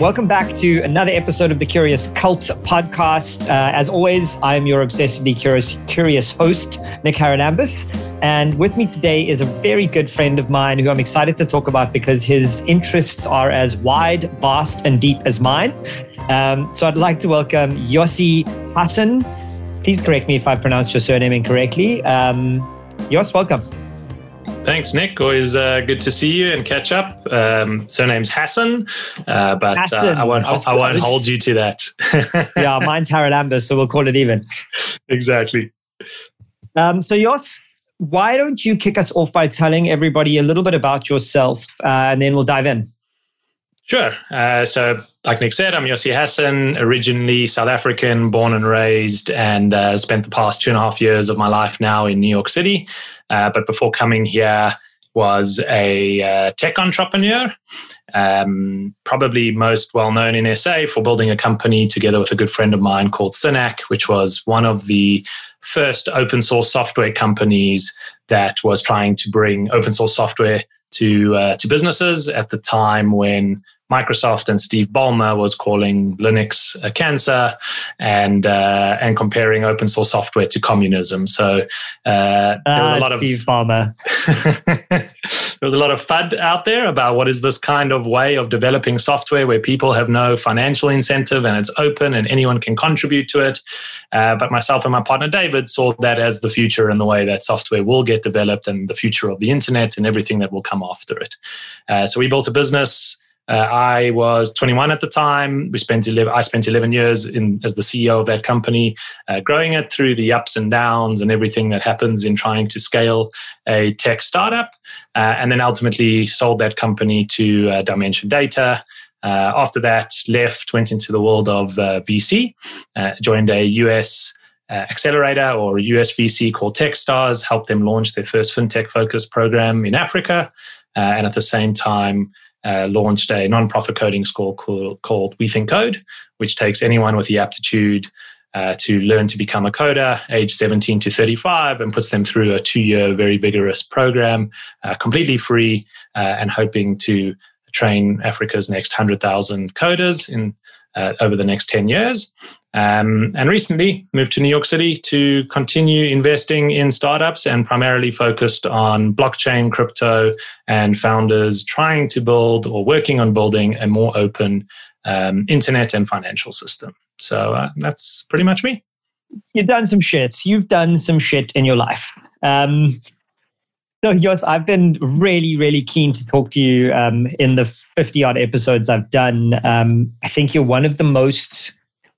Welcome back to another episode of the Curious Cult podcast. As always, I'm your obsessively curious host, Nick Haralambous. And with me today is a very good friend of mine who I'm excited to talk about because his interests are as wide, vast, and deep as mine. So I'd like to welcome Yossi Hasson. Please correct me if I pronounced your surname incorrectly. Yoss, welcome. Thanks, Nick. Always good to see you and catch up. Surname's Hasson, but Hasson. I won't hold you to that. Yeah, mine's Haralambous, so we'll call it even. Exactly. So Yoss, why don't you kick us off by telling everybody a little bit about yourself, and then we'll dive in. Sure. So like Nick said, I'm Yossi Hasson, originally South African, born and raised, and spent the past 2.5 years of my life now in New York City. But before coming here, was a tech entrepreneur, probably most well-known in SA for building a company together with a good friend of mine called Synac, which was one of the first open source software companies that was trying to bring open source software to businesses at the time when Microsoft and Steve Ballmer was calling Linux a cancer and comparing open source software to communism. So there was a lot Steve Ballmer. There was a lot of FUD out there about what is this kind of way of developing software where people have no financial incentive and it's open and anyone can contribute to it. But myself and my partner David saw that as the future and the way that software will get developed and the future of the internet and everything that will come after it. So we built a business. I was 21 at the time. I spent 11 years as the CEO of that company, growing it through the ups and downs and everything that happens in trying to scale a tech startup, and then ultimately sold that company to Dimension Data. After that, left, went into the world of VC, joined a US accelerator or US VC called Techstars, helped them launch their first fintech-focused program in Africa, and at the same time, launched a non-profit coding school called We Think Code, which takes anyone with the aptitude to learn to become a coder, age 17 to 35, and puts them through a 2-year very vigorous program, completely free, and hoping to train Africa's next 100,000 coders in over the next 10 years. And recently moved to New York City to continue investing in startups and primarily focused on blockchain, crypto, and founders trying to build or working on building a more open internet and financial system. So that's pretty much me. You've done some shit. You've done some shit in your life. So Yoss, I've been really, really keen to talk to you in the 50-odd episodes I've done. I think you're one of the most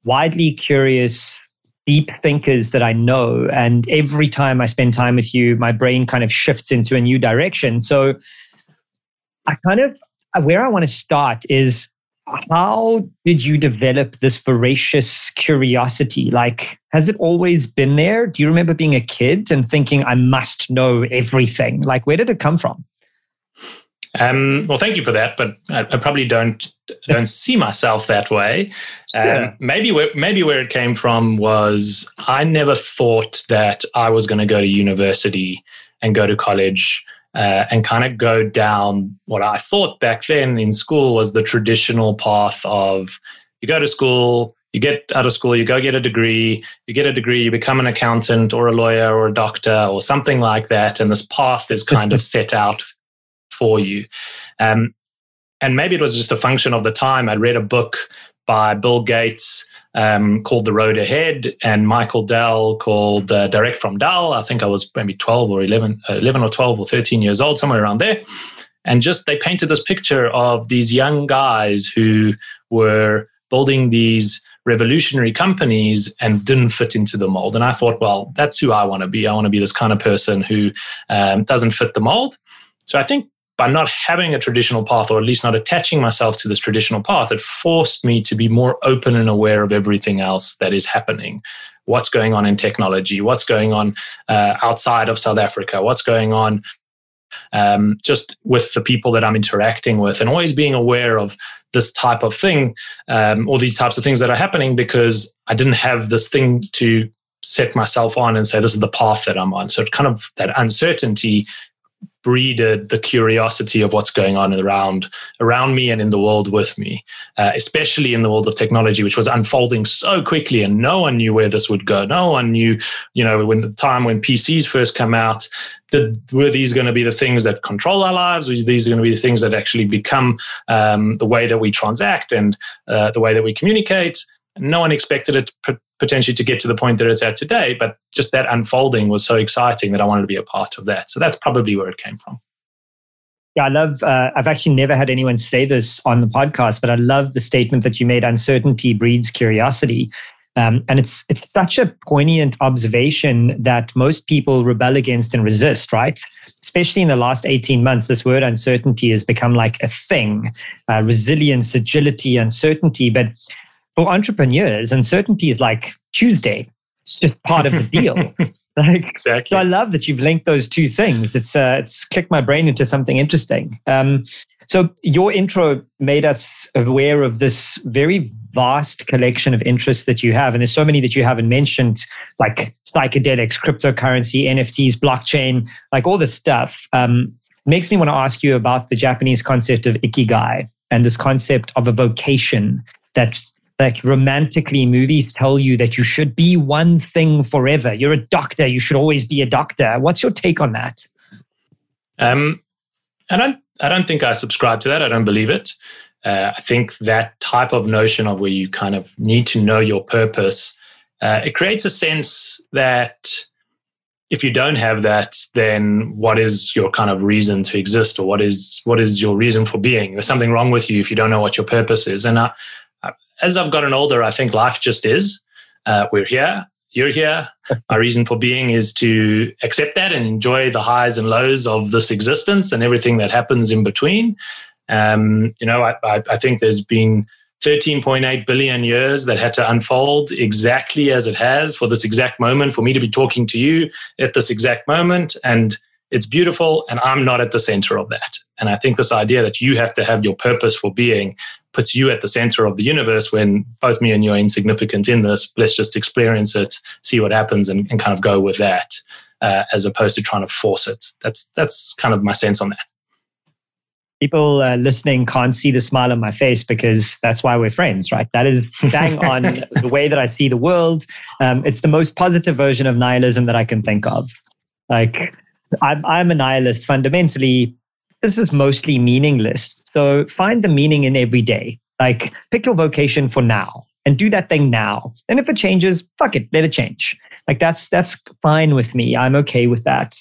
widely curious, deep thinkers that I know. And every time I spend time with you, my brain kind of shifts into a new direction. So where I want to start is, how did you develop this voracious curiosity? Like, has it always been there? Do you remember being a kid and thinking, I must know everything? Like, where did it come from? Well, thank you for that, but I probably don't see myself that way. Yeah. Maybe where it came from was I never thought that I was going to go to university and go to college and kind of go down what I thought back then in school was the traditional path of you go to school, you get out of school, you go get a degree, you become an accountant or a lawyer or a doctor or something like that. And this path is kind of set out for you. And maybe it was just a function of the time. I'd read a book by Bill Gates called The Road Ahead and Michael Dell called Direct from Dell. I think I was maybe 11 or 12 or 13 years old, somewhere around there. And just they painted this picture of these young guys who were building these revolutionary companies and didn't fit into the mold. And I thought, well, that's who I want to be. I want to be this kind of person who doesn't fit the mold. So I think by not having a traditional path, or at least not attaching myself to this traditional path, it forced me to be more open and aware of everything else that is happening. What's going on in technology? What's going on outside of South Africa? What's going on just with the people that I'm interacting with? And always being aware of this type of thing, all these types of things that are happening, because I didn't have this thing to set myself on and say, this is the path that I'm on. So it's kind of that uncertainty breeded the curiosity of what's going on around me and in the world with me, especially in the world of technology, which was unfolding so quickly and no one knew where this would go. No one knew, when the time when PCs first come out, were these going to be the things that control our lives? Were these going to be the things that actually become the way that we transact and the way that we communicate? No one expected it potentially to get to the point that it's at today, but just that unfolding was so exciting that I wanted to be a part of that. So that's probably where it came from. Yeah, I love, I've actually never had anyone say this on the podcast, but I love the statement that you made, uncertainty breeds curiosity. And it's such a poignant observation that most people rebel against and resist, right? Especially in the last 18 months, this word uncertainty has become like a thing, resilience, agility, uncertainty. But for entrepreneurs, uncertainty is like Tuesday. It's just part of the deal. Exactly. So I love that you've linked those two things. It's clicked my brain into something interesting. So your intro made us aware of this very vast collection of interests that you have. And there's so many that you haven't mentioned, like psychedelics, cryptocurrency, NFTs, blockchain, like all this stuff. Makes me want to ask you about the Japanese concept of ikigai and this concept of a vocation that, like, romantically movies tell you that you should be one thing forever. You're a doctor. You should always be a doctor. What's your take on that? I don't think I subscribe to that. I don't believe it. I think that type of notion of where you kind of need to know your purpose, it creates a sense that if you don't have that, then what is your kind of reason to exist, or what is your reason for being? There's something wrong with you if you don't know what your purpose is. And as I've gotten older, I think life just is. We're here. You're here. My reason for being is to accept that and enjoy the highs and lows of this existence and everything that happens in between. I think there's been 13.8 billion years that had to unfold exactly as it has for this exact moment, for me to be talking to you at this exact moment. And it's beautiful. And I'm not at the center of that. And I think this idea that you have to have your purpose for being puts you at the center of the universe, when both me and you are insignificant in this. Let's just experience it, see what happens, and kind of go with that, as opposed to trying to force it. That's kind of my sense on that. People listening can't see the smile on my face because that's why we're friends, right? That is bang on the way that I see the world. It's the most positive version of nihilism that I can think of. Like, I'm a nihilist fundamentally. This is mostly meaningless. So find the meaning in every day. Like, pick your vocation for now and do that thing now. And if it changes, fuck it, let it change. Like, that's fine with me. I'm okay with that.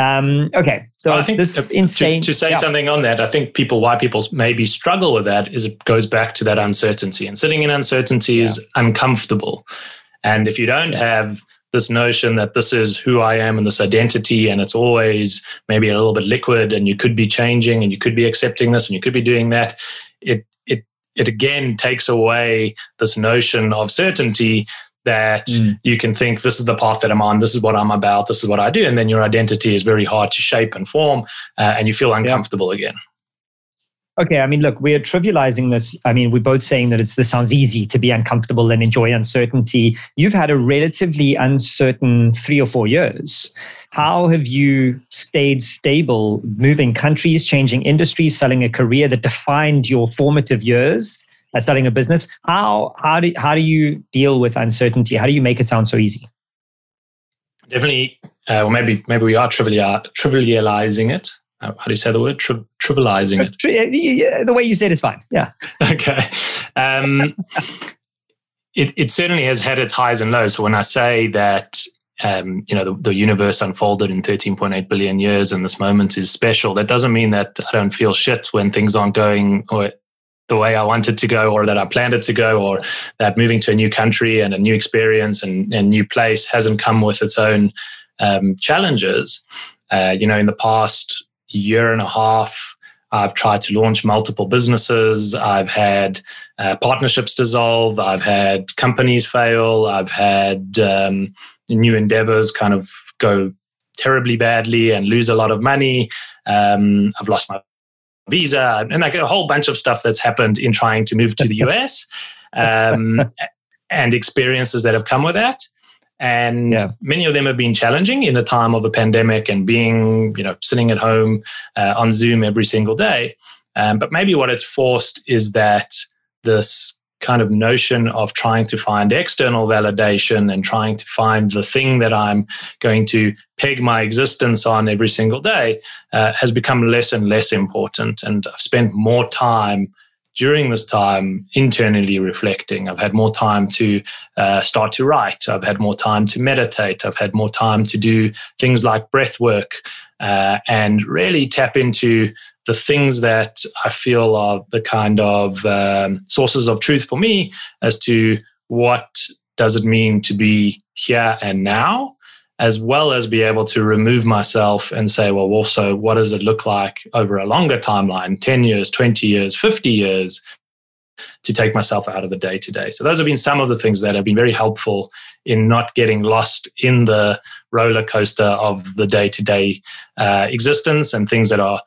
Okay. So I think this is insane. To say something on that, I think why people maybe struggle with that is it goes back to that uncertainty, and sitting in uncertainty is uncomfortable. And if you don't have this notion that this is who I am and this identity, and it's always maybe a little bit liquid, and you could be changing and you could be accepting this and you could be doing that, it again takes away this notion of certainty that you can think this is the path that I'm on, this is what I'm about, this is what I do. And then your identity is very hard to shape and form, and you feel uncomfortable again. Okay, I mean, look, we're trivializing this. I mean, we're both saying that this sounds easy to be uncomfortable and enjoy uncertainty. You've had a relatively uncertain 3 or 4 years. How have you stayed stable, moving countries, changing industries, selling a career that defined your formative years, starting a business? How do you deal with uncertainty? How do you make it sound so easy? Definitely, maybe we are trivializing it. How do you say the word? Trivializing it. The way you said it's fine. Yeah. Okay. It certainly has had its highs and lows. So when I say that, the universe unfolded in 13.8 billion years and this moment is special, that doesn't mean that I don't feel shit when things aren't going or the way I wanted to go, or that I planned it to go, or that moving to a new country and a new experience and a new place hasn't come with its own challenges. In the past year and a half, I've tried to launch multiple businesses. I've had partnerships dissolve. I've had companies fail. I've had new endeavors kind of go terribly badly and lose a lot of money. I've lost my visa and like a whole bunch of stuff that's happened in trying to move to the US, and experiences that have come with that. And many of them have been challenging in a time of a pandemic and being, you know, sitting at home on Zoom every single day. But maybe what it's forced is that this kind of notion of trying to find external validation and trying to find the thing that I'm going to peg my existence on every single day has become less and less important. And I've spent more time during this time internally reflecting. I've had more time to start to write. I've had more time to meditate. I've had more time to do things like breath work and really tap into the things that I feel are the kind of sources of truth for me as to what does it mean to be here and now, as well as be able to remove myself and say, well, also, what does it look like over a longer timeline, 10 years, 20 years, 50 years, to take myself out of the day-to-day. So those have been some of the things that have been very helpful in not getting lost in the roller coaster of the day-to-day existence and things that are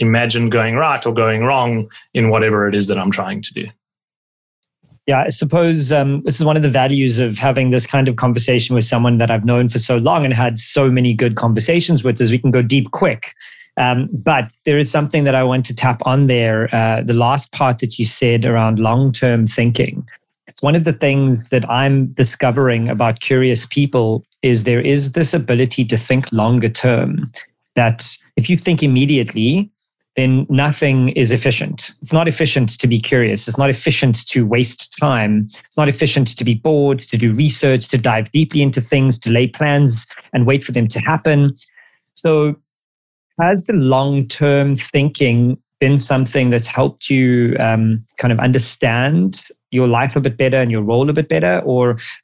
imagined going right or going wrong in whatever it is that I'm trying to do. Yeah, I suppose this is one of the values of having this kind of conversation with someone that I've known for so long and had so many good conversations with, is we can go deep quick. But there is something that I want to tap on there, the last part that you said around long-term thinking. It's one of the things that I'm discovering about curious people is there is this ability to think longer term, that if you think immediately, then nothing is efficient. It's not efficient to be curious. It's not efficient to waste time. It's not efficient to be bored, to do research, to dive deeply into things, to lay plans and wait for them to happen. So has the long-term thinking been something that's helped you kind of understand your life a bit better and your role a bit better?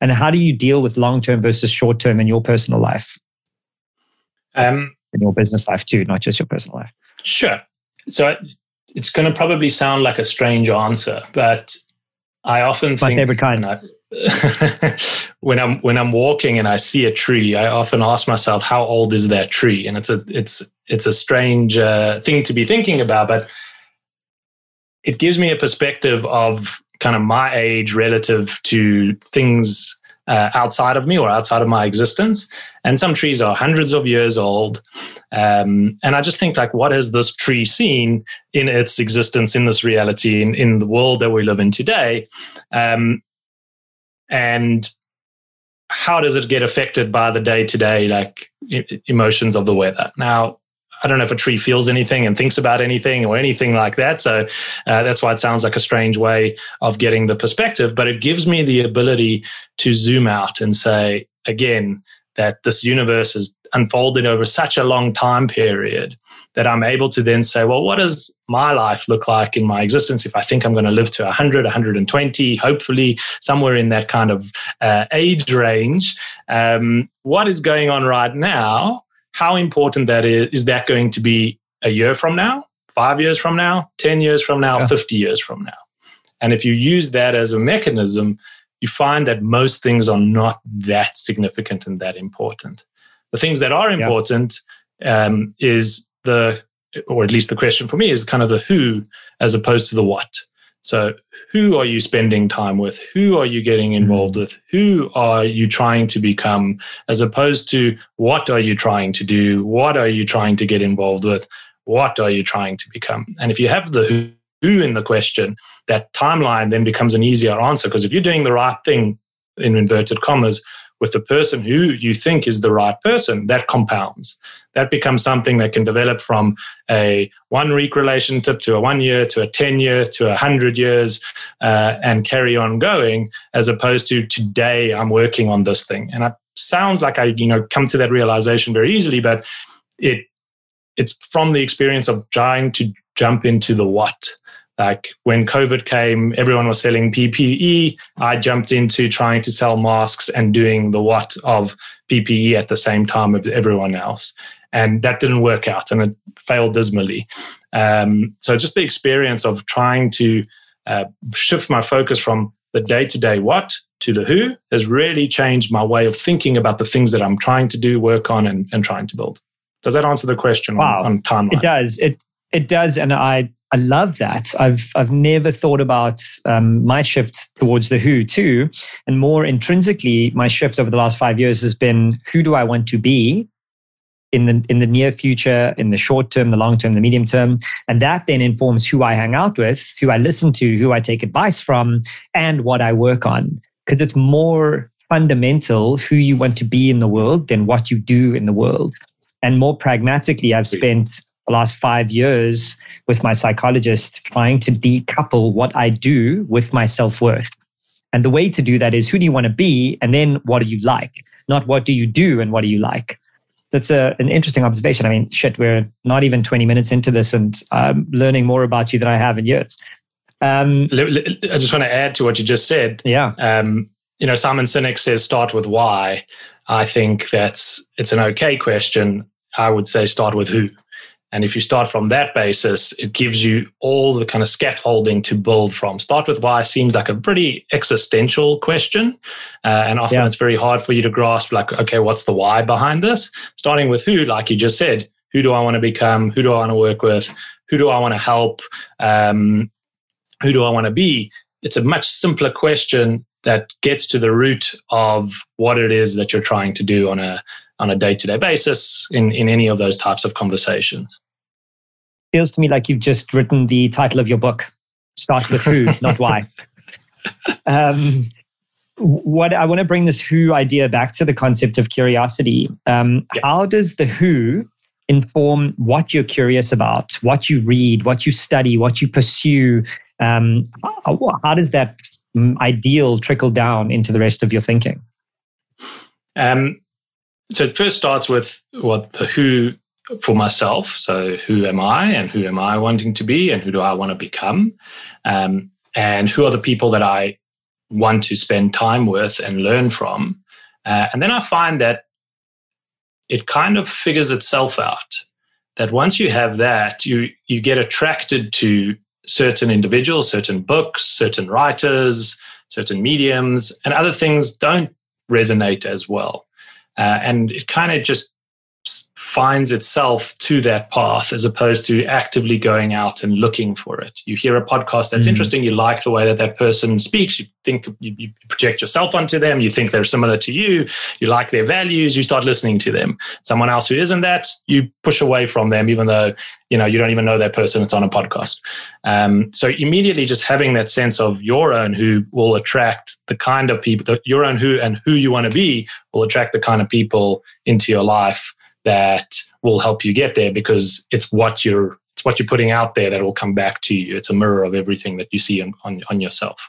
And how do you deal with long-term versus short-term in your personal life? In your business life too, not just your personal life. Sure. So it's going to probably sound like a strange answer, but I often think... My favorite kind. When I'm walking and I see a tree, I often ask myself, how old is that tree? And it's a strange thing to be thinking about, but it gives me a perspective of kind of my age relative to things outside of me or outside of my existence. And some trees are hundreds of years old. And I just think, like, what has this tree seen in its existence, in this reality, in the world that we live in today? And how does it get affected by the day-to-day, like, emotions of the weather? Now, I don't know if a tree feels anything and thinks about anything or anything like that. So that's why it sounds like a strange way of getting the perspective, but it gives me the ability to zoom out and say, again, that this universe has unfolded over such a long time period that I'm able to then say, well, what does my life look like in my existence? If I think I'm going to live to 100, 120, hopefully somewhere in that kind of age range, what is going on right now? How important that is that going to be a year from now, 5 years from now, 10 years from now, 50 years from now? And if you use that as a mechanism, you find that most things are not that significant and that important. The things that are important is the, or at least the question for me is kind of the who as opposed to the what. So who are you spending time with? Who are you getting involved with? Who are you trying to become, as opposed to what are you trying to do? What are you trying to get involved with? What are you trying to become? And if you have the who in the question, that timeline then becomes an easier answer, because if you're doing the right thing, in inverted commas, with the person who you think is the right person, that compounds. That becomes something that can develop from a one-week relationship to a 1 year, to a 10 year, to 100 years, and carry on going, as opposed to today I'm working on this thing. And it sounds like I, come to that realization very easily, but it's from the experience of trying to jump into the what. Like when COVID came, everyone was selling PPE. I jumped into trying to sell masks and doing the what of PPE at the same time as everyone else. And that didn't work out and it failed dismally. So just the experience of trying to shift my focus from the day-to-day what to the who has really changed my way of thinking about the things that I'm trying to do, work on, and trying to build. Does that answer the question on timeline? It does. It It does, and I love that. I've never thought about my shift towards the who too, and more intrinsically, my shift over the last 5 years has been who do I want to be in the near future, in the short term, the long term, the medium term, and that then informs who I hang out with, who I listen to, who I take advice from, and what I work on. Because it's more fundamental who you want to be in the world than what you do in the world. And more pragmatically, I've spent the last 5 years with my psychologist trying to decouple what I do with my self-worth. And the way to do that is who do you want to be and then what do you like? Not what do you do and what do you like? That's an interesting observation. I mean, shit, we're not even 20 minutes into this and I'm learning more about you than I have in years. I just want to add to what you just said. Yeah. Simon Sinek says, start with why. I think it's an okay question. I would say start with who. And if you start from that basis, it gives you all the kind of scaffolding to build from. Start with why seems like a pretty existential question. And often it's very hard for you to grasp like, okay, what's the why behind this? Starting with who, like you just said, who do I want to become? Who do I want to work with? Who do I want to help? Who do I want to be? It's a much simpler question that gets to the root of what it is that you're trying to do on a day-to-day basis in any of those types of conversations. Feels to me like you've just written the title of your book. Start with who, not why. What I want to bring this who idea back to the concept of curiosity. How does the who inform what you're curious about, what you read, what you study, what you pursue? How does that ideal trickle down into the rest of your thinking? So it first starts with what the who for myself. So who am I and who am I wanting to be and who do I want to become? And who are the people that I want to spend time with and learn from? And then I find that it kind of figures itself out, that once you have that, you get attracted to certain individuals, certain books, certain writers, certain mediums, and other things don't resonate as well. And it kind of just finds itself to that path as opposed to actively going out and looking for it. You hear a podcast that's interesting. You like the way that person speaks. You think you project yourself onto them. You think they're similar to you. You like their values. You start listening to them. Someone else who isn't that, you push away from them, even though, you don't even know that person. It's on a podcast. So immediately just having that sense of your own who will attract the kind of people, your own who and who you want to be will attract the kind of people into your life that will help you get there, because it's what you're putting out there that will come back to you. It's a mirror of everything that you see on yourself.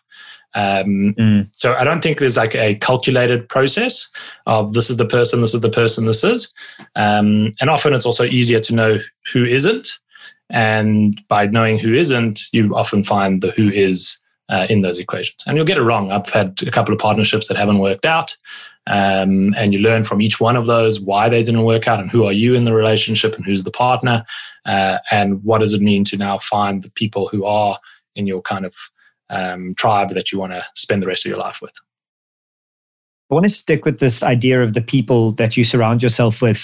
So I don't think there's like a calculated process of this is the person. And often it's also easier to know who isn't. And by knowing who isn't, you often find the who is in those equations. And you'll get it wrong. I've had a couple of partnerships that haven't worked out. And you learn from each one of those why they didn't work out and who are you in the relationship and who's the partner and what does it mean to now find the people who are in your kind of tribe that you want to spend the rest of your life with. I want to stick with this idea of the people that you surround yourself with.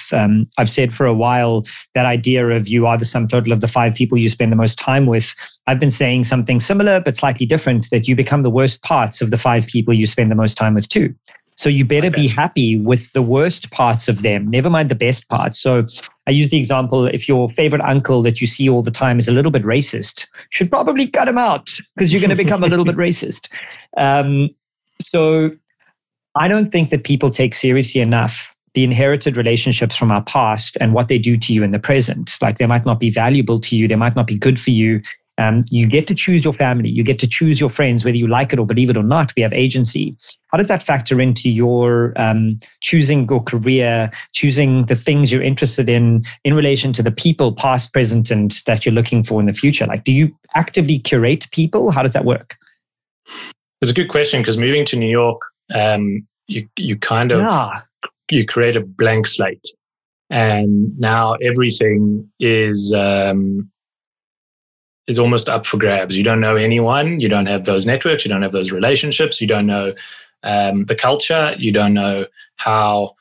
I've said for a while that idea of you are the sum total of the five people you spend the most time with. I've been saying something similar but slightly different, that you become the worst parts of the five people you spend the most time with too. So you better be happy with the worst parts of them, never mind the best parts. So I use the example, if your favorite uncle that you see all the time is a little bit racist, should probably cut him out because you're going to become a little bit racist. So I don't think that people take seriously enough the inherited relationships from our past and what they do to you in the present. Like they might not be valuable to you. They might not be good for you. You get to choose your family. You get to choose your friends, whether you like it or believe it or not. We have agency. How does that factor into your choosing your career, choosing the things you're interested in relation to the people, past, present, and that you're looking for in the future? Like, do you actively curate people? How does that work? It's a good question, because moving to New York, you kind of you create a blank slate, and now everything is almost up for grabs. You don't know anyone. You don't have those networks. You don't have those relationships. You don't know the culture. You don't know how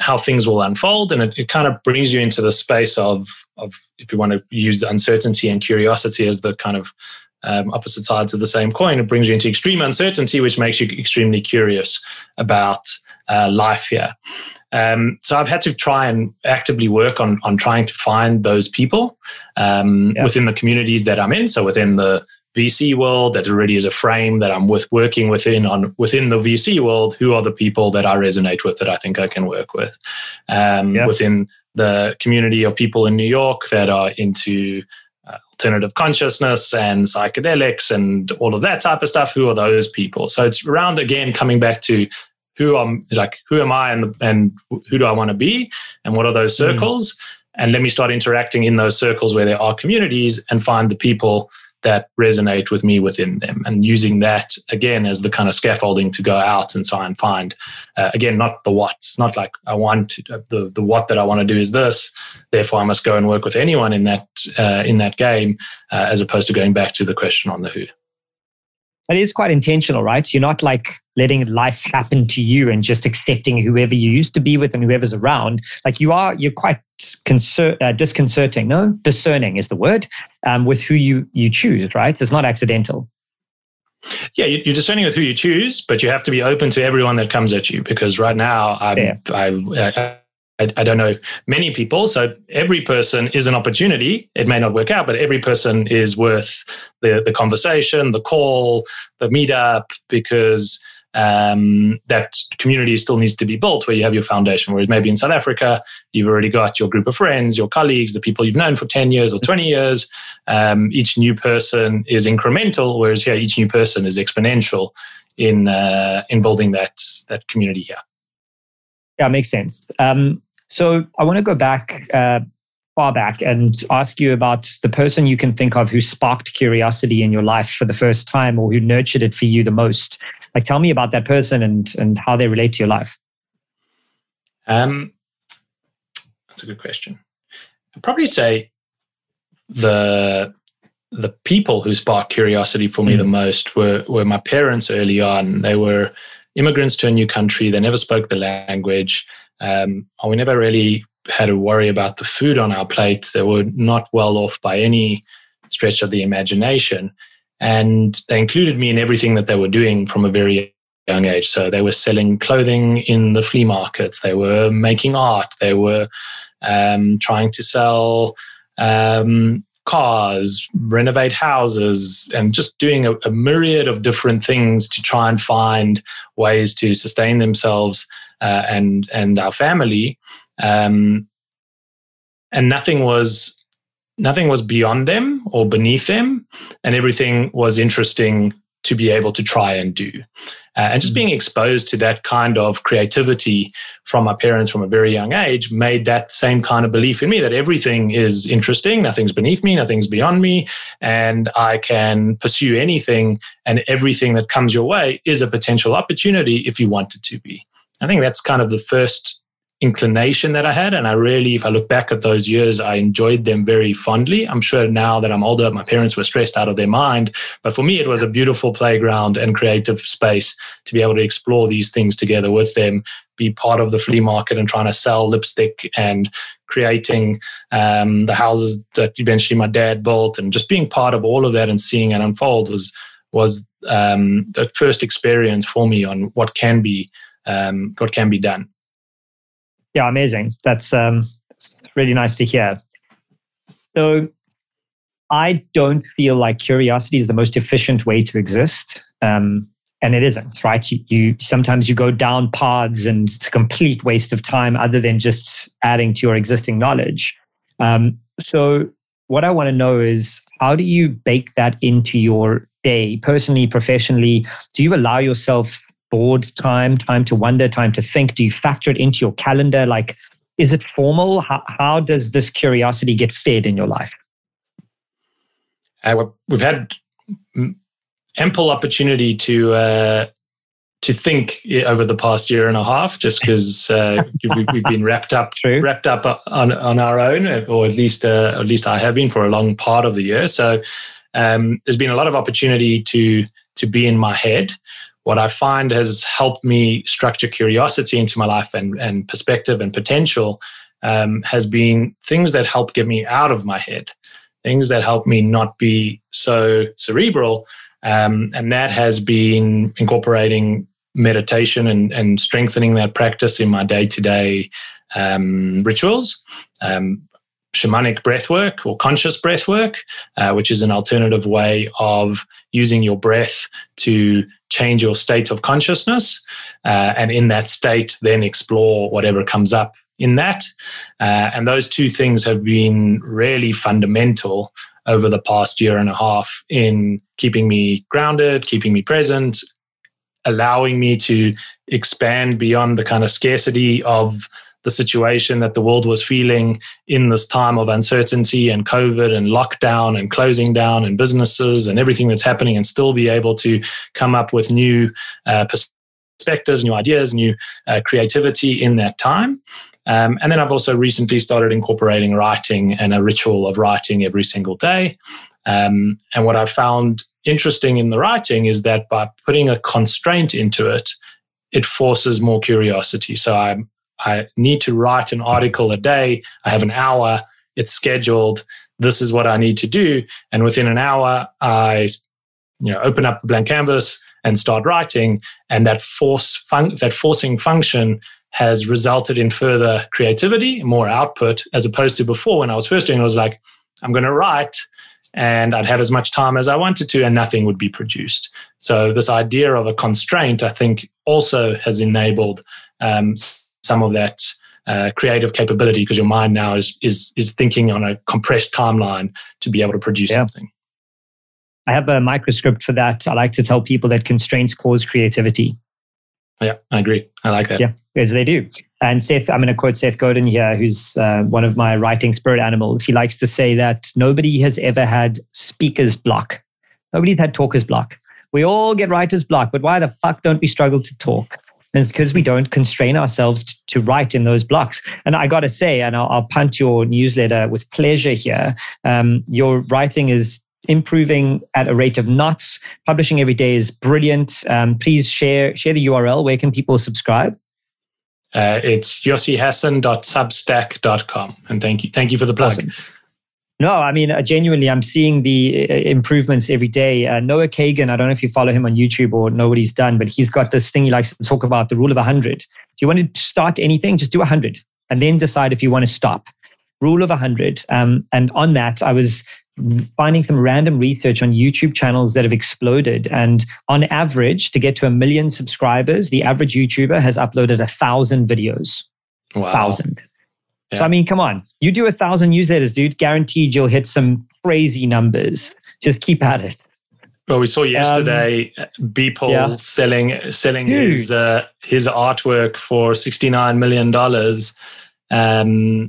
how things will unfold. And it kind of brings you into the space of, if you want to use uncertainty and curiosity as the kind of opposite sides of the same coin, it brings you into extreme uncertainty, which makes you extremely curious about life here. So I've had to try and actively work on trying to find those people within the communities that I'm in. So within the VC world, that already is a frame that I'm working within. Within the VC world, who are the people that I resonate with that I think I can work with? Within the community of people in New York that are into alternative consciousness and psychedelics and all of that type of stuff, who are those people? So it's around, again, coming back to who am I and who do I want to be, and what are those circles? And let me start interacting in those circles where there are communities and find the people that resonate with me within them, and using that again as the kind of scaffolding to go out and try and find, again, not the what. It's not like I want the what that I want to do is this, therefore I must go and work with anyone in that game, as opposed to going back to the question on the who. But it is quite intentional, right? You're not like letting life happen to you and just accepting whoever you used to be with and whoever's around. Like you're quite discerning is the word, with who you choose, right? It's not accidental. Yeah, you're discerning with who you choose, but you have to be open to everyone that comes at you, because right now I don't know many people, so every person is an opportunity. It may not work out, but every person is worth the conversation, the call, the meetup, because that community still needs to be built where you have your foundation. Whereas maybe in South Africa, you've already got your group of friends, your colleagues, the people you've known for 10 years or 20 years. Each new person is incremental, whereas here each new person is exponential in building that community here. Yeah, makes sense. So I want to go back, far back, and ask you about the person you can think of who sparked curiosity in your life for the first time, or who nurtured it for you the most. Like, tell me about that person and how they relate to your life. That's a good question. I'd probably say the people who sparked curiosity for me the most were my parents early on. They were immigrants to a new country. They never spoke the language. We never really had to worry about the food on our plates. They were not well off by any stretch of the imagination. And they included me in everything that they were doing from a very young age. So they were selling clothing in the flea markets. They were making art. They were trying to sell cars, renovate houses, and just doing a myriad of different things to try and find ways to sustain themselves and our family. And nothing was beyond them or beneath them, and everything was interesting to be able to try and do. And just being exposed to that kind of creativity from my parents from a very young age made that same kind of belief in me that everything is interesting, nothing's beneath me, nothing's beyond me, and I can pursue anything, and everything that comes your way is a potential opportunity if you want it to be. I think that's kind of the first inclination that I had. And I really, if I look back at those years, I enjoyed them very fondly. I'm sure now that I'm older, my parents were stressed out of their mind. But for me, it was a beautiful playground and creative space to be able to explore these things together with them, be part of the flea market and trying to sell lipstick and creating the houses that eventually my dad built, and just being part of all of that and seeing it unfold was the first experience for me on what can be done. Yeah, amazing. That's really nice to hear. So I don't feel like curiosity is the most efficient way to exist. And it isn't, right? You sometimes you go down paths and it's a complete waste of time other than just adding to your existing knowledge. So what I want to know is, how do you bake that into your day? Personally, professionally, do you allow yourself board time to wonder, time to think? Do you factor it into your calendar? Like, is it formal? How does this curiosity get fed in your life? We've had ample opportunity to think over the past year and a half, just because we've been wrapped up on our own, or at least I have been for a long part of the year. So there's been a lot of opportunity to be in my head, what I find has helped me structure curiosity into my life and perspective and potential has been things that help get me out of my head, things that help me not be so cerebral. And that has been incorporating meditation and strengthening that practice in my day-to-day rituals, shamanic breath work or conscious breath work, which is an alternative way of using your breath to change your state of consciousness. And in that state, then explore whatever comes up in that. And those two things have been really fundamental over the past year and a half in keeping me grounded, keeping me present, allowing me to expand beyond the kind of scarcity of the situation that the world was feeling in this time of uncertainty and COVID and lockdown and closing down and businesses and everything that's happening, and still be able to come up with new perspectives, new ideas, new creativity in that time. And then I've also recently started incorporating writing and a ritual of writing every single day. And what I found interesting in the writing is that by putting a constraint into it, it forces more curiosity. So I need to write an article a day. I have an hour. It's scheduled. This is what I need to do. And within an hour, I open up the blank canvas and start writing. And that forcing function has resulted in further creativity, more output, as opposed to before when I was first doing it, I was like, I'm going to write and I'd have as much time as I wanted to and nothing would be produced. So this idea of a constraint, I think, also has enabled some of that creative capability, because your mind now is thinking on a compressed timeline to be able to produce something. I have a microscript for that. I like to tell people that constraints cause creativity. Yeah, I agree. I like that. Yeah, as they do. And Seth, I'm going to quote Seth Godin here, who's one of my writing spirit animals. He likes to say that nobody has ever had speaker's block. Nobody's had talker's block. We all get writer's block, but why the fuck don't we struggle to talk? And it's because we don't constrain ourselves to write in those blocks. And I got to say, and I'll punt your newsletter with pleasure here, your writing is improving at a rate of knots. Publishing every day is brilliant. Please share the URL. Where can people subscribe? It's yossihasson.substack.com. And thank you for the plug. Awesome. No, I mean, genuinely, I'm seeing the improvements every day. Noah Kagan, I don't know if you follow him on YouTube or know what he's done, but he's got this thing he likes to talk about, the rule of 100. Do you want to start anything? Just do 100 and then decide if you want to stop. Rule of 100. And on that, I was finding some random research on YouTube channels that have exploded. And on average, to get to 1 million subscribers, the average YouTuber has uploaded 1,000 videos. Wow. 1,000. Yeah. So, I mean, come on. You do 1,000 newsletters, dude. Guaranteed you'll hit some crazy numbers. Just keep at it. Well, we saw yesterday Beeple selling his artwork for $69 million,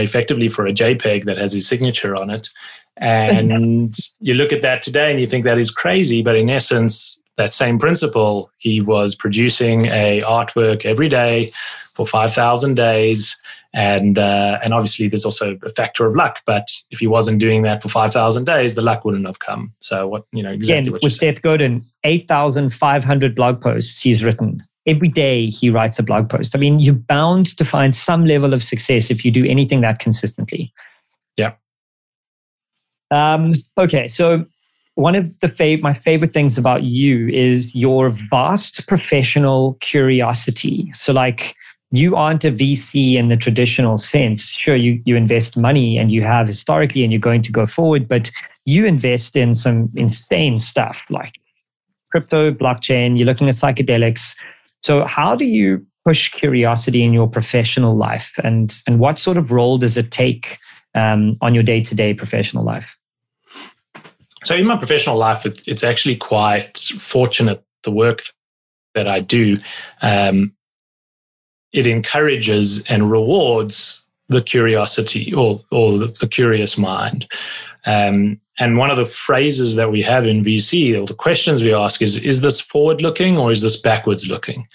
effectively for a JPEG that has his signature on it. And you look at that today and you think that is crazy. But in essence, that same principle, he was producing a artwork every day for 5,000 days. And obviously there's also a factor of luck, but if he wasn't doing that for 5,000 days, the luck wouldn't have come. So what with Seth Godin, 8,500 blog posts he's written. Every day he writes a blog post. I mean, you're bound to find some level of success if you do anything that consistently. Yeah. Okay, so one of the my favorite things about you is your vast professional curiosity. So like, you aren't a VC in the traditional sense. Sure, you invest money and you have historically and you're going to go forward, but you invest in some insane stuff like crypto, blockchain, you're looking at psychedelics. So how do you push curiosity in your professional life, and what sort of role does it take on your day-to-day professional life? So in my professional life, it's actually quite fortunate, the work that I do. It encourages and rewards the curiosity or the curious mind. And one of the phrases that we have in VC, or the questions we ask, is this forward-looking or is this backwards-looking?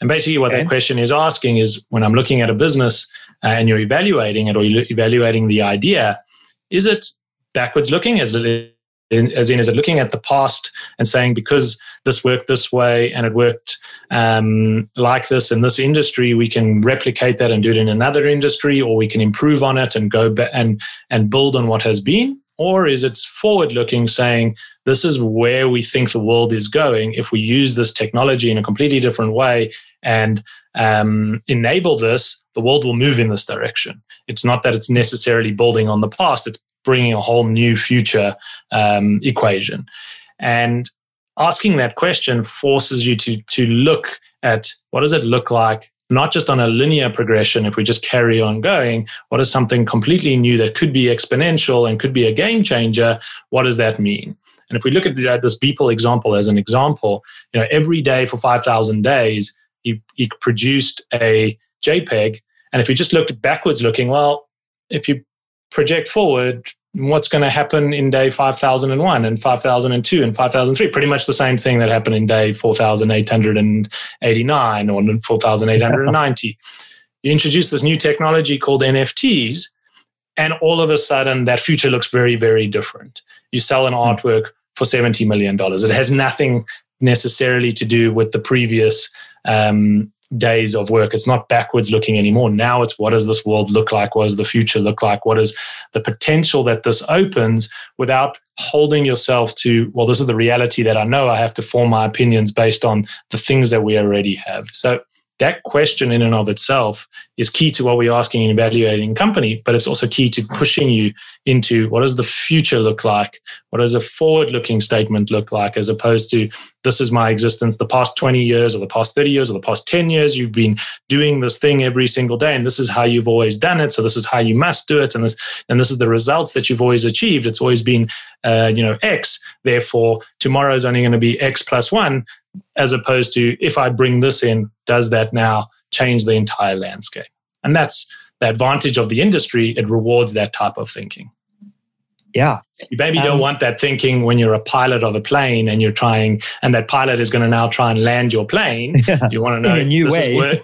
And basically what that question is asking is, when I'm looking at a business and you're evaluating it or you're evaluating the idea, is it backwards-looking? Is it As in, is it looking at the past and saying, because this worked this way and it worked like this in this industry, we can replicate that and do it in another industry, or we can improve on it and go back and build on what has been? Or is it forward-looking, saying, this is where we think the world is going if we use this technology in a completely different way and enable this, the world will move in this direction. It's not that it's necessarily building on the past, it's bringing a whole new future equation. And asking that question forces you to look at what does it look like, not just on a linear progression, if we just carry on going, what is something completely new that could be exponential and could be a game changer? What does that mean? And if we look at this Beeple example as an example, you know, every day for 5,000 days, he produced a JPEG. And if you just looked backwards looking, well, if you project forward, what's going to happen in day 5,001 and 5,002 and 5,003? Pretty much the same thing that happened in day 4,889 or 4,890. You introduce this new technology called NFTs, and all of a sudden that future looks very, very different. You sell an artwork for $70 million. It has nothing necessarily to do with the previous days of work. It's not backwards looking anymore. Now it's what does this world look like? What does the future look like? What is the potential that this opens without holding yourself to, well, this is the reality that I know I have to form my opinions based on the things that we already have. So that question in and of itself is key to what we're asking and evaluating company, but it's also key to pushing you into what does the future look like? What does a forward-looking statement look like, as opposed to this is my existence, the past 20 years or the past 30 years or the past 10 years, you've been doing this thing every single day and this is how you've always done it. So this is how you must do it. And this is the results that you've always achieved. It's always been, X, therefore tomorrow is only going to be X plus one. As opposed to, if I bring this in, does that now change the entire landscape? And that's the advantage of the industry. It rewards that type of thinking. Yeah. You maybe don't want that thinking when you're a pilot of a plane and you're trying, and that pilot is going to now try and land your plane. Yeah, you want to know in a new way.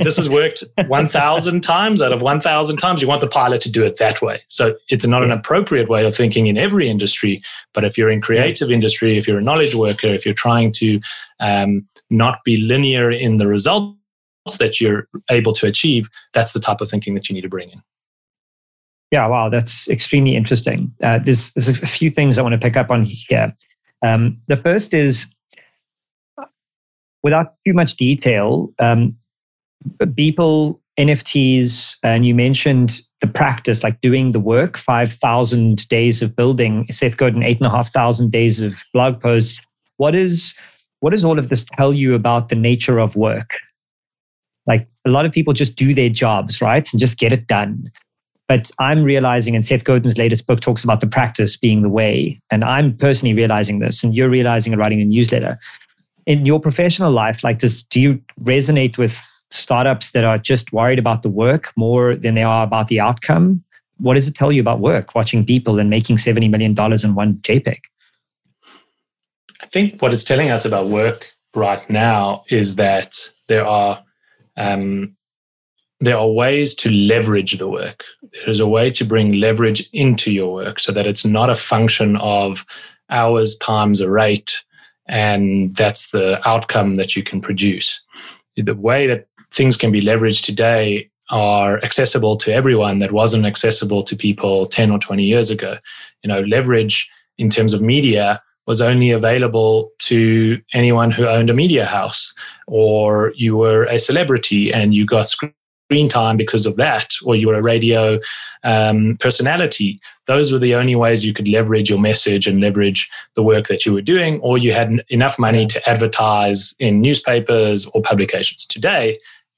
This has worked 1,000 times out of 1,000 times. You want the pilot to do it that way. So it's not an appropriate way of thinking in every industry. But if you're in creative industry, if you're a knowledge worker, if you're trying to not be linear in the results that you're able to achieve, that's the type of thinking that you need to bring in. Yeah, wow, that's extremely interesting. There's a few things I want to pick up on here. The first is, without too much detail, Beeple, NFTs, and you mentioned the practice, like doing the work, 5,000 days of building, Seth Godin, 8,500 days of blog posts. What does all of this tell you about the nature of work? Like, a lot of people just do their jobs, right? And just get it done. But I'm realizing, and Seth Godin's latest book talks about the practice being the way. And I'm personally realizing this, and you're realizing it writing a newsletter. In your professional life, like, do you resonate with startups that are just worried about the work more than they are about the outcome? What does it tell you about work, watching people and making $70 million in one JPEG? I think what it's telling us about work right now is that there are ways to leverage the work. There is a way to bring leverage into your work so that it's not a function of hours times a rate, and that's the outcome that you can produce. The way that things can be leveraged today are accessible to everyone that wasn't accessible to people 10 or 20 years ago. You know, leverage in terms of media was only available to anyone who owned a media house, or you were a celebrity and you got screen time because of that, or you were a radio personality. Those were the only ways you could leverage your message and leverage the work that you were doing, or you had enough money to advertise in newspapers or publications. Today,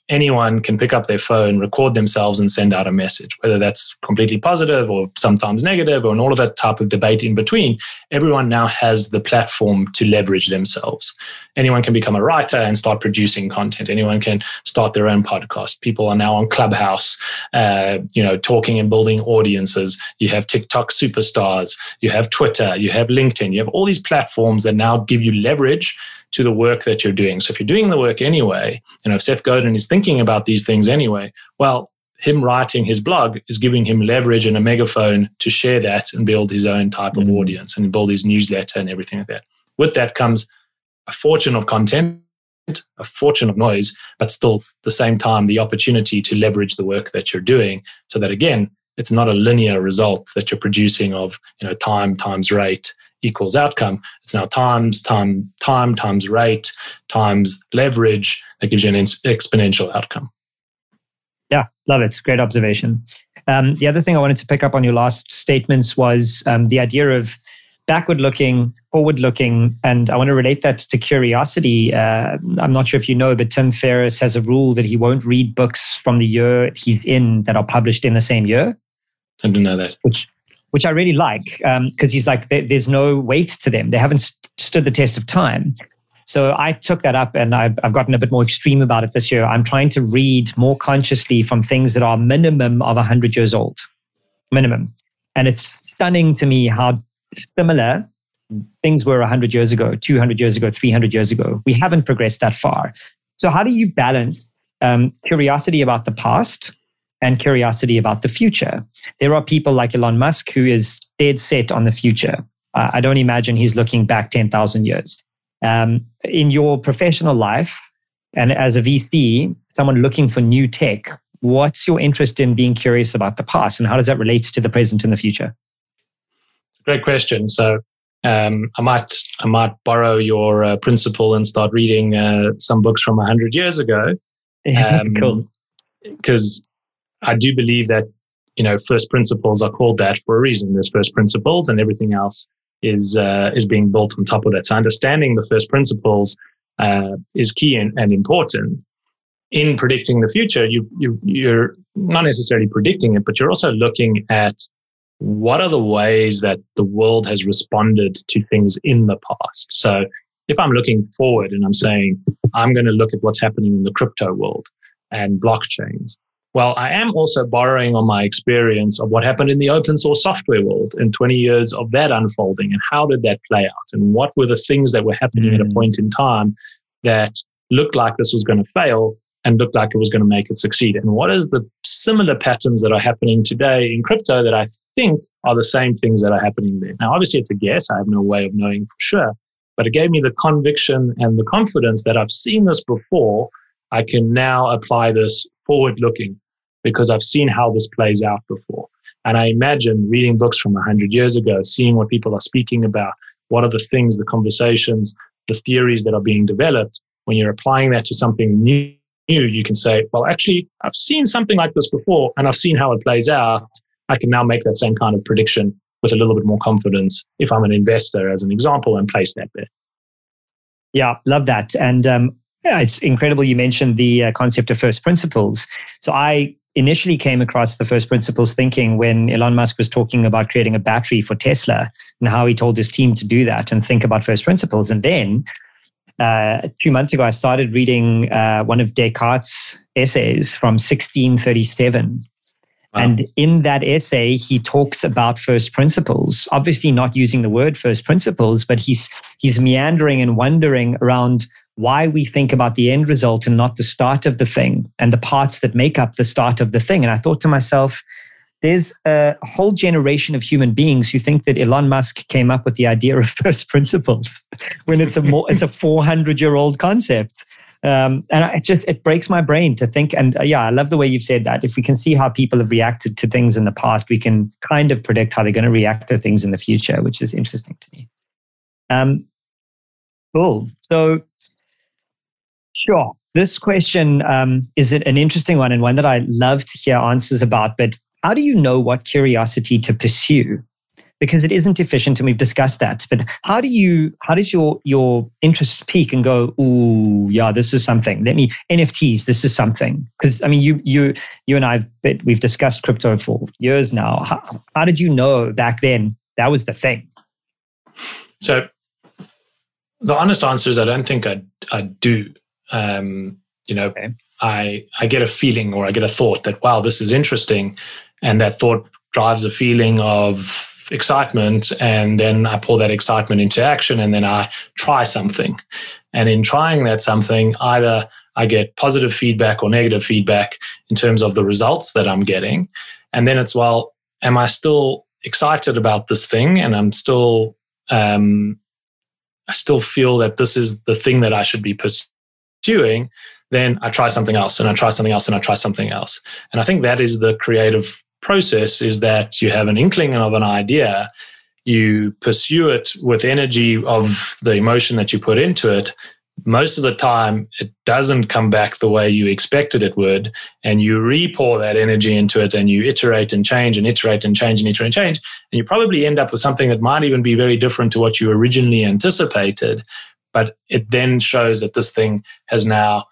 anyone can pick up their phone, record themselves, and send out a message, whether that's completely positive or sometimes negative, or in all of that type of debate in between. Everyone now has the platform to leverage themselves. Anyone can become a writer and start producing content. Anyone can start their own podcast. People are now on Clubhouse, talking and building audiences. You have TikTok superstars. You have Twitter. You have LinkedIn. You have all these platforms that now give you leverage to the work that you're doing. So if you're doing the work anyway, if Seth Godin is thinking about these things anyway, well, him writing his blog is giving him leverage and a megaphone to share that and build his own type of audience and build his newsletter and everything like that. With that comes a fortune of content, a fortune of noise, but still at the same time, the opportunity to leverage the work that you're doing so that, again, it's not a linear result that you're producing of, you know, time times rate equals outcome. It's now time times rate times leverage that gives you an exponential outcome. Yeah, love it. Great observation. The other thing I wanted to pick up on your last statements was the idea of backward-looking, forward-looking, and I want to relate that to curiosity. I'm not sure if you know, but Tim Ferriss has a rule that he won't read books from the year he's in that are published in the same year. I didn't know that. Which I really like, because he's like, there's no weight to them. They haven't stood the test of time. So I took that up and I've gotten a bit more extreme about it this year. I'm trying to read more consciously from things that are minimum of 100 years old, minimum. And it's stunning to me how similar things were 100 years ago, 200 years ago, 300 years ago. We haven't progressed that far. So how do you balance curiosity about the past and curiosity about the future? There are people like Elon Musk who is dead set on the future. I don't imagine he's looking back 10,000 years. In your professional life and as a VC, someone looking for new tech, what's your interest in being curious about the past and how does that relate to the present and the future? Great question. So I might borrow your principle and start reading some books from 100 years ago. Cool. Because I do believe that, you know, first principles are called that for a reason. There's first principles and everything else is being built on top of that. So understanding the first principles is key and important. In predicting the future, you're not necessarily predicting it, but you're also looking at what are the ways that the world has responded to things in the past. So if I'm looking forward and I'm saying, I'm going to look at what's happening in the crypto world and blockchains, well, I am also borrowing on my experience of what happened in the open source software world and 20 years of that unfolding and how did that play out and what were the things that were happening at a point in time that looked like this was going to fail and looked like it was going to make it succeed. And what is the similar patterns that are happening today in crypto that I think are the same things that are happening there? Now, obviously, it's a guess. I have no way of knowing for sure, but it gave me the conviction and the confidence that I've seen this before. I can now apply this forward-looking because I've seen how this plays out before. And I imagine reading books from 100 years ago, seeing what people are speaking about, what are the things, the conversations, the theories that are being developed. When you're applying that to something new, you can say, well, actually, I've seen something like this before and I've seen how it plays out. I can now make that same kind of prediction with a little bit more confidence if I'm an investor, as an example, and place that bet. Yeah, love that. And yeah, it's incredible you mentioned the concept of first principles. So I initially came across the first principles thinking when Elon Musk was talking about creating a battery for Tesla and how he told his team to do that and think about first principles. And then 2 months ago, I started reading one of Descartes' essays from 1637. Wow. And in that essay, he talks about first principles, obviously not using the word first principles, but he's meandering and wondering around why we think about the end result and not the start of the thing and the parts that make up the start of the thing. And I thought to myself, there's a whole generation of human beings who think that Elon Musk came up with the idea of first principles when it's a 400-year-old concept. And it breaks my brain to think. And yeah, I love the way you've said that. If we can see how people have reacted to things in the past, we can kind of predict how they're going to react to things in the future, which is interesting to me. Cool. So, sure. This question is an interesting one and one that I love to hear answers about, but how do you know what curiosity to pursue? Because it isn't efficient and we've discussed that, but how does your interest peak and go, ooh, yeah, this is something. NFTs, this is something. Because I mean, you and I, we've discussed crypto for years now. How did you know back then that was the thing? So the honest answer is I don't think I do. You know, okay. I get a feeling or I get a thought that, wow, this is interesting. And that thought drives a feeling of excitement. And then I pull that excitement into action and then I try something. And in trying that something, either I get positive feedback or negative feedback in terms of the results that I'm getting. And then it's, well, am I still excited about this thing? And I'm still, I still feel that this is the thing that I should be pursuing. Then I try something else, and I try something else, and I try something else. And I think that is the creative process, is that you have an inkling of an idea, you pursue it with energy of the emotion that you put into it. Most of the time, it doesn't come back the way you expected it would, and you re-pour that energy into it, and you iterate and change and iterate and change and iterate and change, and you probably end up with something that might even be very different to what you originally anticipated, but it then shows that this thing has now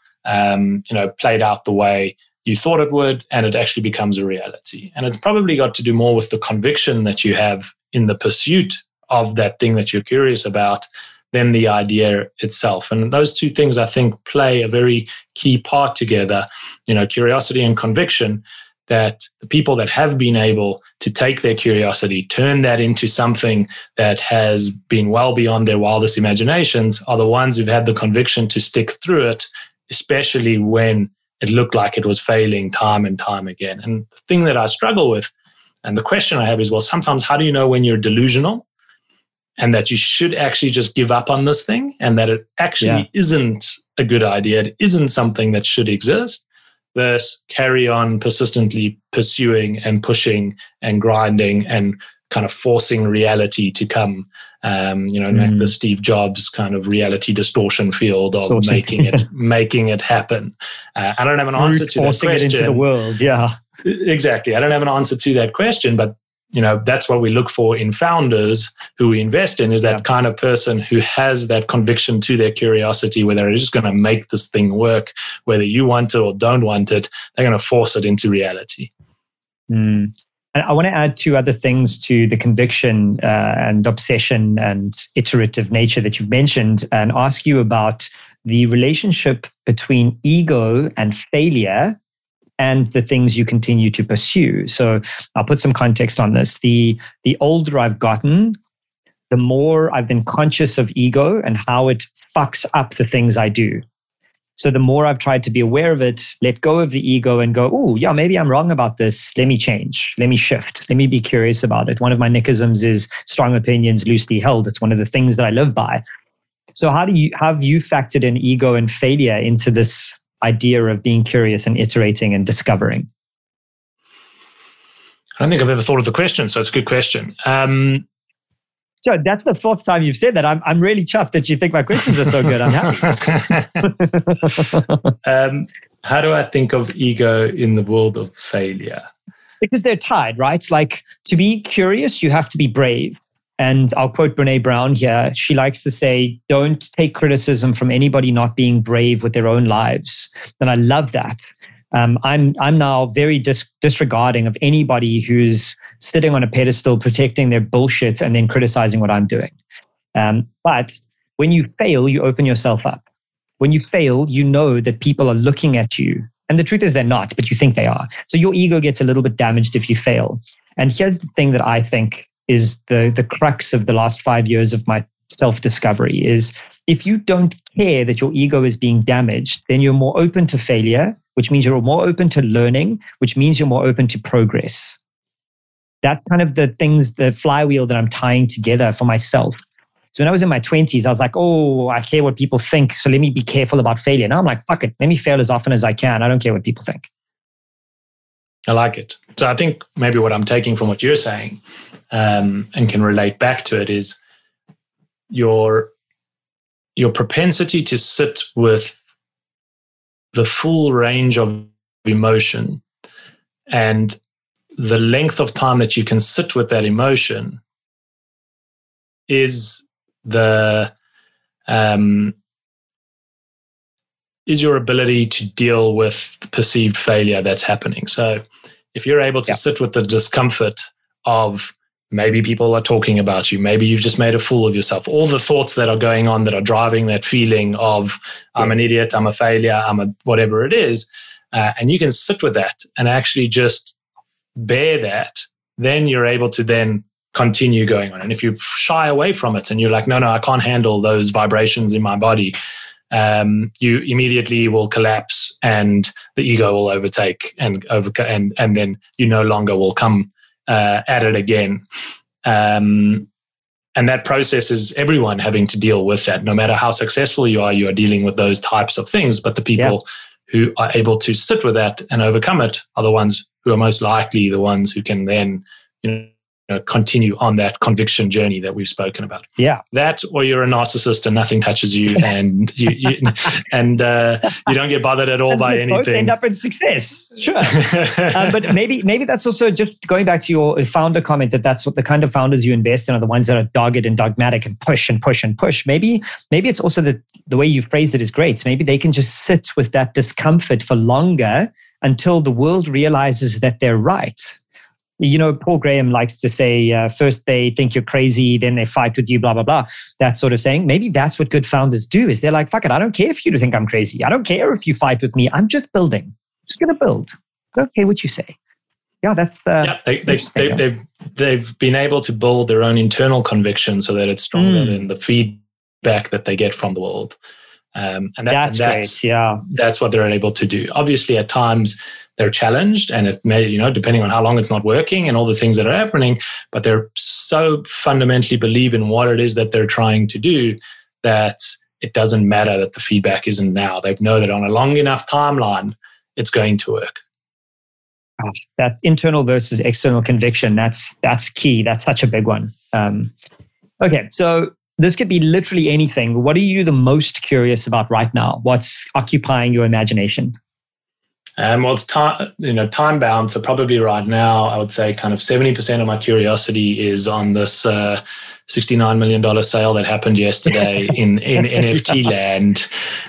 played out the way you thought it would, and it actually becomes a reality. And it's probably got to do more with the conviction that you have in the pursuit of that thing that you're curious about than the idea itself. And those two things, I think, play a very key part together, curiosity and conviction, that the people that have been able to take their curiosity, turn that into something that has been well beyond their wildest imaginations, are the ones who've had the conviction to stick through it, especially when it looked like it was failing time and time again. And the thing that I struggle with, and the question I have is, well, sometimes how do you know when you're delusional and that you should actually just give up on this thing, and that it actually isn't a good idea, it isn't something that should exist, versus carry on persistently pursuing and pushing and grinding and kind of forcing reality to come, like the Steve Jobs kind of reality distortion field of making it happen. I don't have an answer to that question. Forcing it into the world, yeah. Exactly. I don't have an answer to that question, but that's what we look for in founders who we invest in, is that kind of person who has that conviction to their curiosity, where they're just going to make this thing work, whether you want it or don't want it, they're going to force it into reality. Mm. And I want to add two other things to the conviction and obsession and iterative nature that you've mentioned, and ask you about the relationship between ego and failure and the things you continue to pursue. So I'll put some context on this. The older I've gotten, the more I've been conscious of ego and how it fucks up the things I do. So the more I've tried to be aware of it, let go of the ego and go, oh, yeah, maybe I'm wrong about this. Let me change. Let me shift. Let me be curious about it. One of my Nickisms is strong opinions loosely held. It's one of the things that I live by. So how have you factored in ego and failure into this idea of being curious and iterating and discovering? I don't think I've ever thought of the question, so it's a good question. So that's the fourth time you've said that. I'm really chuffed that you think my questions are so good. I'm happy. How do I think of ego in the world of failure? Because they're tied, right? It's like, to be curious, you have to be brave. And I'll quote Brené Brown here. She likes to say, don't take criticism from anybody not being brave with their own lives. And I love that. I'm now very disregarding of anybody who's sitting on a pedestal, protecting their bullshit and then criticizing what I'm doing. But when you fail, you open yourself up. When you fail, you know that people are looking at you. And the truth is they're not, but you think they are. So your ego gets a little bit damaged if you fail. And here's the thing that I think is the crux of the last 5 years of my self-discovery is, if you don't care that your ego is being damaged, then you're more open to failure, which means you're more open to learning, which means you're more open to progress. That's kind of the things, the flywheel that I'm tying together for myself. So when I was in my 20s, I was like, oh, I care what people think, so let me be careful about failure. Now I'm like, fuck it, let me fail as often as I can. I don't care what people think. I like it. So I think maybe what I'm taking from what you're saying, and can relate back to it, is your propensity to sit with the full range of emotion, and the length of time that you can sit with that emotion is your ability to deal with the perceived failure that's happening. So if you're able to sit with the discomfort of, maybe people are talking about you, maybe you've just made a fool of yourself, all the thoughts that are going on that are driving that feeling of, I'm an idiot, I'm a failure, I'm a whatever it is, and you can sit with that and actually just bear that, then you're able to then continue going on. And if you shy away from it and you're like, no, I can't handle those vibrations in my body, you immediately will collapse and the ego will overtake and then you no longer will come at it again. And that process is everyone having to deal with that. No matter how successful you are dealing with those types of things. But the people who are able to sit with that and overcome it are the ones who are most likely the ones who can then, continue on that conviction journey that we've spoken about. Yeah, that, or you're a narcissist and nothing touches you, and you don't get bothered at all by anything. Both end up in success, sure. But maybe that's also just going back to your founder comment, that's what the kind of founders you invest in are the ones that are dogged and dogmatic and push and push and push. Maybe it's also the way you phrased it is great. So maybe they can just sit with that discomfort for longer until the world realizes that they're right. Paul Graham likes to say, first they think you're crazy, then they fight with you, blah, blah, blah. That sort of saying. Maybe that's what good founders do, is they're like, fuck it, I don't care if you think I'm crazy. I don't care if you fight with me. I'm just building. I'm just going to build. I don't care what you say. Yeah, that's the... Yeah, they've been able to build their own internal conviction so that it's stronger than the feedback that they get from the world. That's what they're able to do. Obviously, at times... they're challenged, and it may, depending on how long it's not working and all the things that are happening, but they're so fundamentally believe in what it is that they're trying to do that it doesn't matter that the feedback isn't now. They know that on a long enough timeline, it's going to work. That internal versus external conviction, that's key. That's such a big one. Okay, so this could be literally anything. What are you the most curious about right now? What's occupying your imagination? Well, it's time bound. So probably right now, I would say kind of 70% of my curiosity is on this $69 million sale that happened yesterday in NFT land.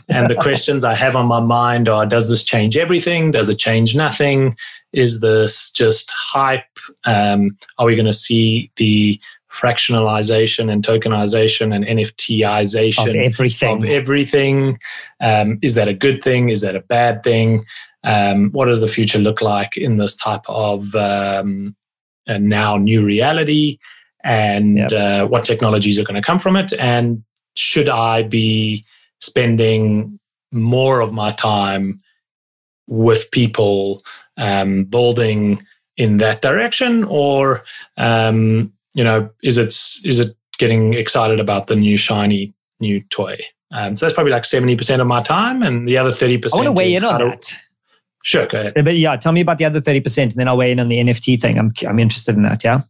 And the questions I have on my mind are, does this change everything? Does it change nothing? Is this just hype? Are we going to see the fractionalization and tokenization and NFTization of everything? Is that a good thing? Is that a bad thing? What does the future look like in this type of now new reality, and what technologies are going to come from it? And should I be spending more of my time with people building in that direction, or is it getting excited about the new shiny new toy? So that's probably like 70% of my time, and the other 30%. I want to weigh in on that. Sure, go ahead. But tell me about the other 30%, and then I'll weigh in on the NFT thing. I'm interested in that, yeah?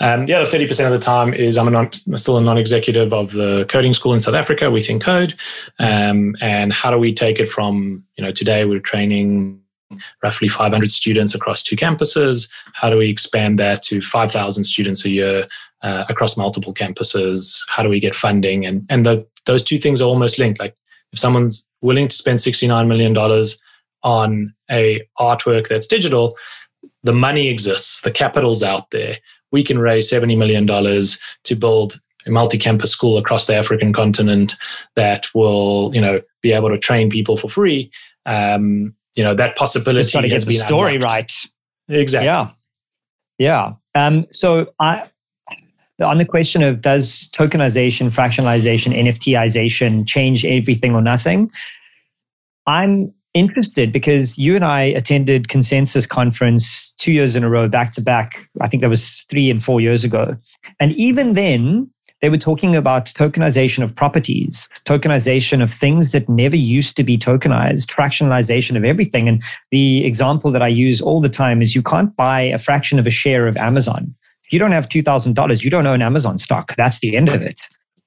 The other 30% of the time is I'm still a non-executive of the coding school in South Africa, We Think Code. And how do we take it from, today we're training roughly 500 students across 2 campuses. How do we expand that to 5,000 students a year across multiple campuses? How do we get funding? And those two things are almost linked. Like if someone's willing to spend $69 million on an artwork that's digital, the money exists, the capital's out there. We can raise $70 million to build a multi-campus school across the African continent that will, be able to train people for free. That possibility has been unlocked. Just got to get the story right. Exactly. Yeah. On the question of does tokenization, fractionalization, NFTization change everything or nothing, I'm interested because you and I attended Consensus Conference 2 years in a row, back to back. I think that was 3 and 4 years ago. And even then, they were talking about tokenization of properties, tokenization of things that never used to be tokenized, fractionalization of everything. And the example that I use all the time is you can't buy a fraction of a share of Amazon. If you don't have $2,000, you don't own Amazon stock. That's the end of it.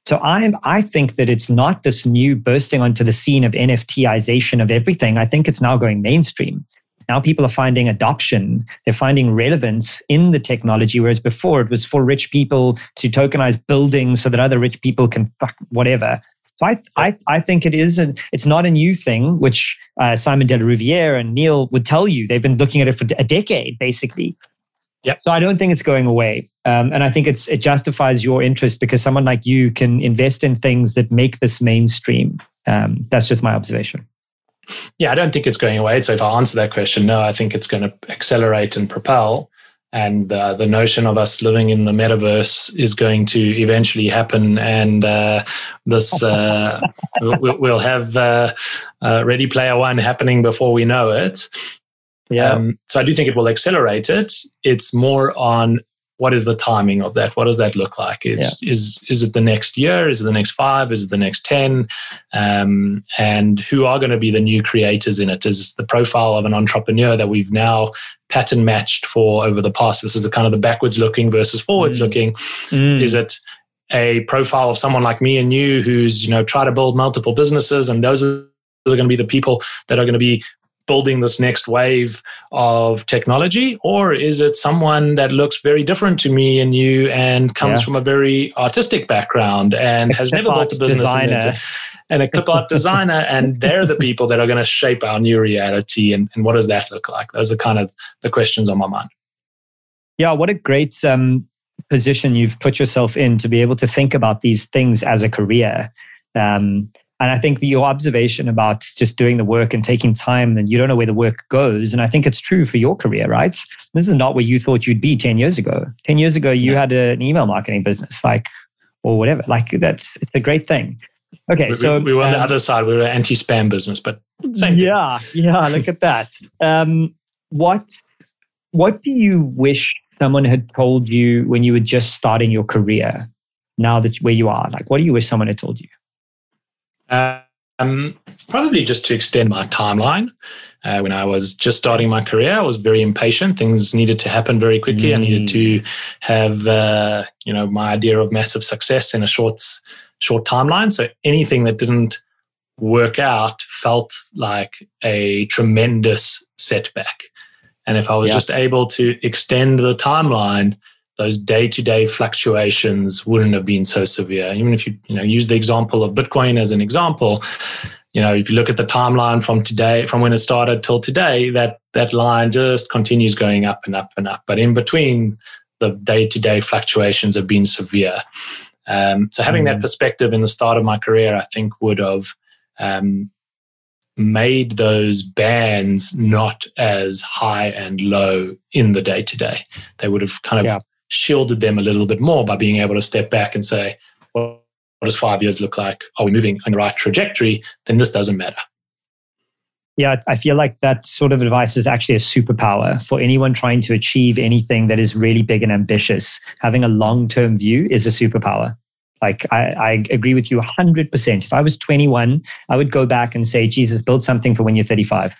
So I think that it's not this new bursting onto the scene of NFTization of everything. I think it's now going mainstream. Now people are finding adoption. They're finding relevance in the technology, whereas before it was for rich people to tokenize buildings so that other rich people can fuck whatever. So I think it is, and it's not a new thing, which Simon de la Riviere and Neil would tell you. They've been looking at it for a decade, basically. Yep. So I don't think it's going away. And I think it justifies your interest because someone like you can invest in things that make this mainstream. That's just my observation. Yeah, I don't think it's going away. So if I answer that question, no, I think it's going to accelerate and propel. And the notion of us living in the metaverse is going to eventually happen. And we'll have Ready Player One happening before we know it. Yeah. So I do think it will accelerate it. It's more on what is the timing of that? What does that look like? Is it the next year? Is it the next 5? Is it the next 10? And who are going to be the new creators in it? Is the profile of an entrepreneur that we've now pattern matched for over the past? This is the kind of the backwards looking versus forwards looking. Is it a profile of someone like me and you who's, you know, try to build multiple businesses, and those are going to be the people that are going to be building this next wave of technology? Or is it someone that looks very different to me and you and comes from a very artistic background and has never built a business and a clip art designer, and they're the people that are going to shape our new reality? And what does that look like? Those are kind of the questions on my mind. Yeah, what a great position you've put yourself in to be able to think about these things as a career. And I think your observation about just doing the work and taking time, then you don't know where the work goes. And I think it's true for your career, right? This is not where you thought you'd be 10 years ago. 10 years ago, you had an email marketing business, like, or whatever. Like, it's a great thing. Okay, so... We were on the other side. We were an anti-spam business, but same thing. Yeah, look at that. What do you wish someone had told you when you were just starting your career, now that where you are? Like, what do you wish someone had told you? Probably just to extend my timeline. When I was just starting my career, I was very impatient. Things needed to happen very quickly. I needed to have, my idea of massive success in a short timeline. So anything that didn't work out felt like a tremendous setback. And if I was just able to extend the timeline, those day-to-day fluctuations wouldn't have been so severe. Even if you use the example of Bitcoin as an example, if you look at the timeline from today, from when it started till today, that line just continues going up and up and up. But in between, the day-to-day fluctuations have been severe. So having that perspective in the start of my career, I think would have made those bands not as high and low in the day-to-day. They would have kind of shielded them a little bit more by being able to step back and say, well, what does 5 years look like? Are we moving on the right trajectory? Then this doesn't matter. Yeah, I feel like that sort of advice is actually a superpower for anyone trying to achieve anything that is really big and ambitious. Having a long-term view is a superpower. Like, I agree with you 100%. If I was 21, I would go back and say, Jesus, build something for when you're 35.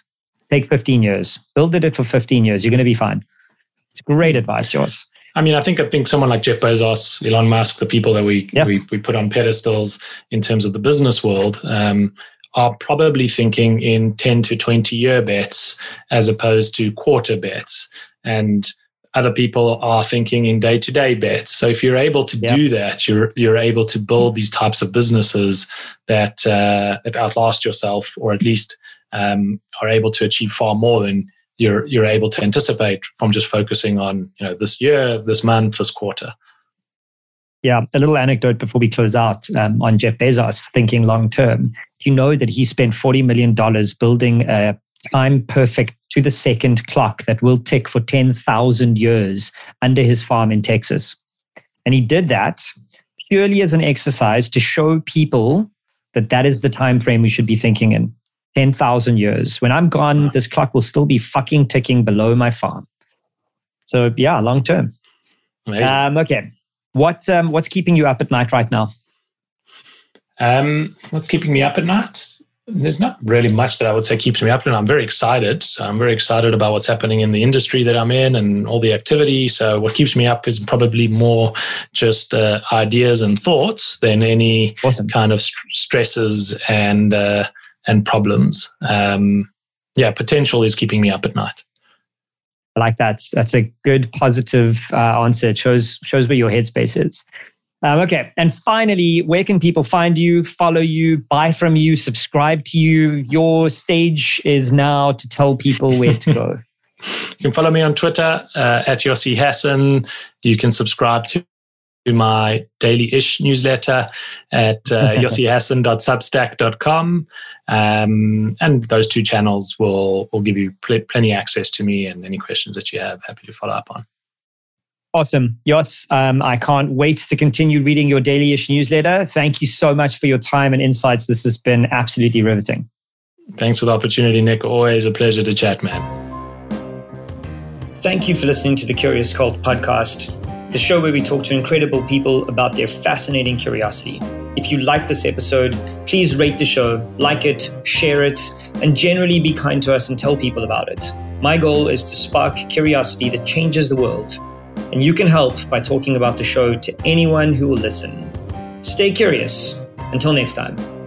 Take 15 years. Build it for 15 years. You're going to be fine. It's great advice, yours. I mean, I think someone like Jeff Bezos, Elon Musk, the people that we put on pedestals in terms of the business world, are probably thinking in 10 to 20-year bets as opposed to quarter bets. And other people are thinking in day-to-day bets. So if you're able to do that, you're able to build these types of businesses that outlast yourself, or at least are able to achieve far more than you're able to anticipate from just focusing on, this year, this month, this quarter. Yeah. A little anecdote before we close out on Jeff Bezos thinking long-term. You know that he spent $40 million building a time perfect to the second clock that will tick for 10,000 years under his farm in Texas. And he did that purely as an exercise to show people that is the time frame we should be thinking in. 10,000 years. When I'm gone, this clock will still be fucking ticking below my farm. So yeah, long term. Okay. What's keeping you up at night right now? What's keeping me up at night? There's not really much that I would say keeps me up, and I'm very excited. So I'm very excited about what's happening in the industry that I'm in and all the activity. So what keeps me up is probably more just ideas and thoughts than any kind of stresses and problems. Potential is keeping me up at night. I like that. That's a good positive answer. It shows where your headspace is. Okay. And finally, where can people find you, follow you, buy from you, subscribe to you? Your stage is now to tell people where to go. You can follow me on Twitter at Yossi Hasson. You can subscribe to my daily-ish newsletter at yossihasson.substack.com. And those two channels will give you plenty access to me and any questions that you have. Happy to follow up on. Awesome. Yoss, I can't wait to continue reading your daily-ish newsletter. Thank you so much for your time and insights. This has been absolutely riveting. Thanks for the opportunity, Nick. Always a pleasure to chat, man. Thank you for listening to the Curious Cult podcast, the show where we talk to incredible people about their fascinating curiosity. If you like this episode, please rate the show, like it, share it, and generally be kind to us and tell people about it. My goal is to spark curiosity that changes the world. And you can help by talking about the show to anyone who will listen. Stay curious. Until next time.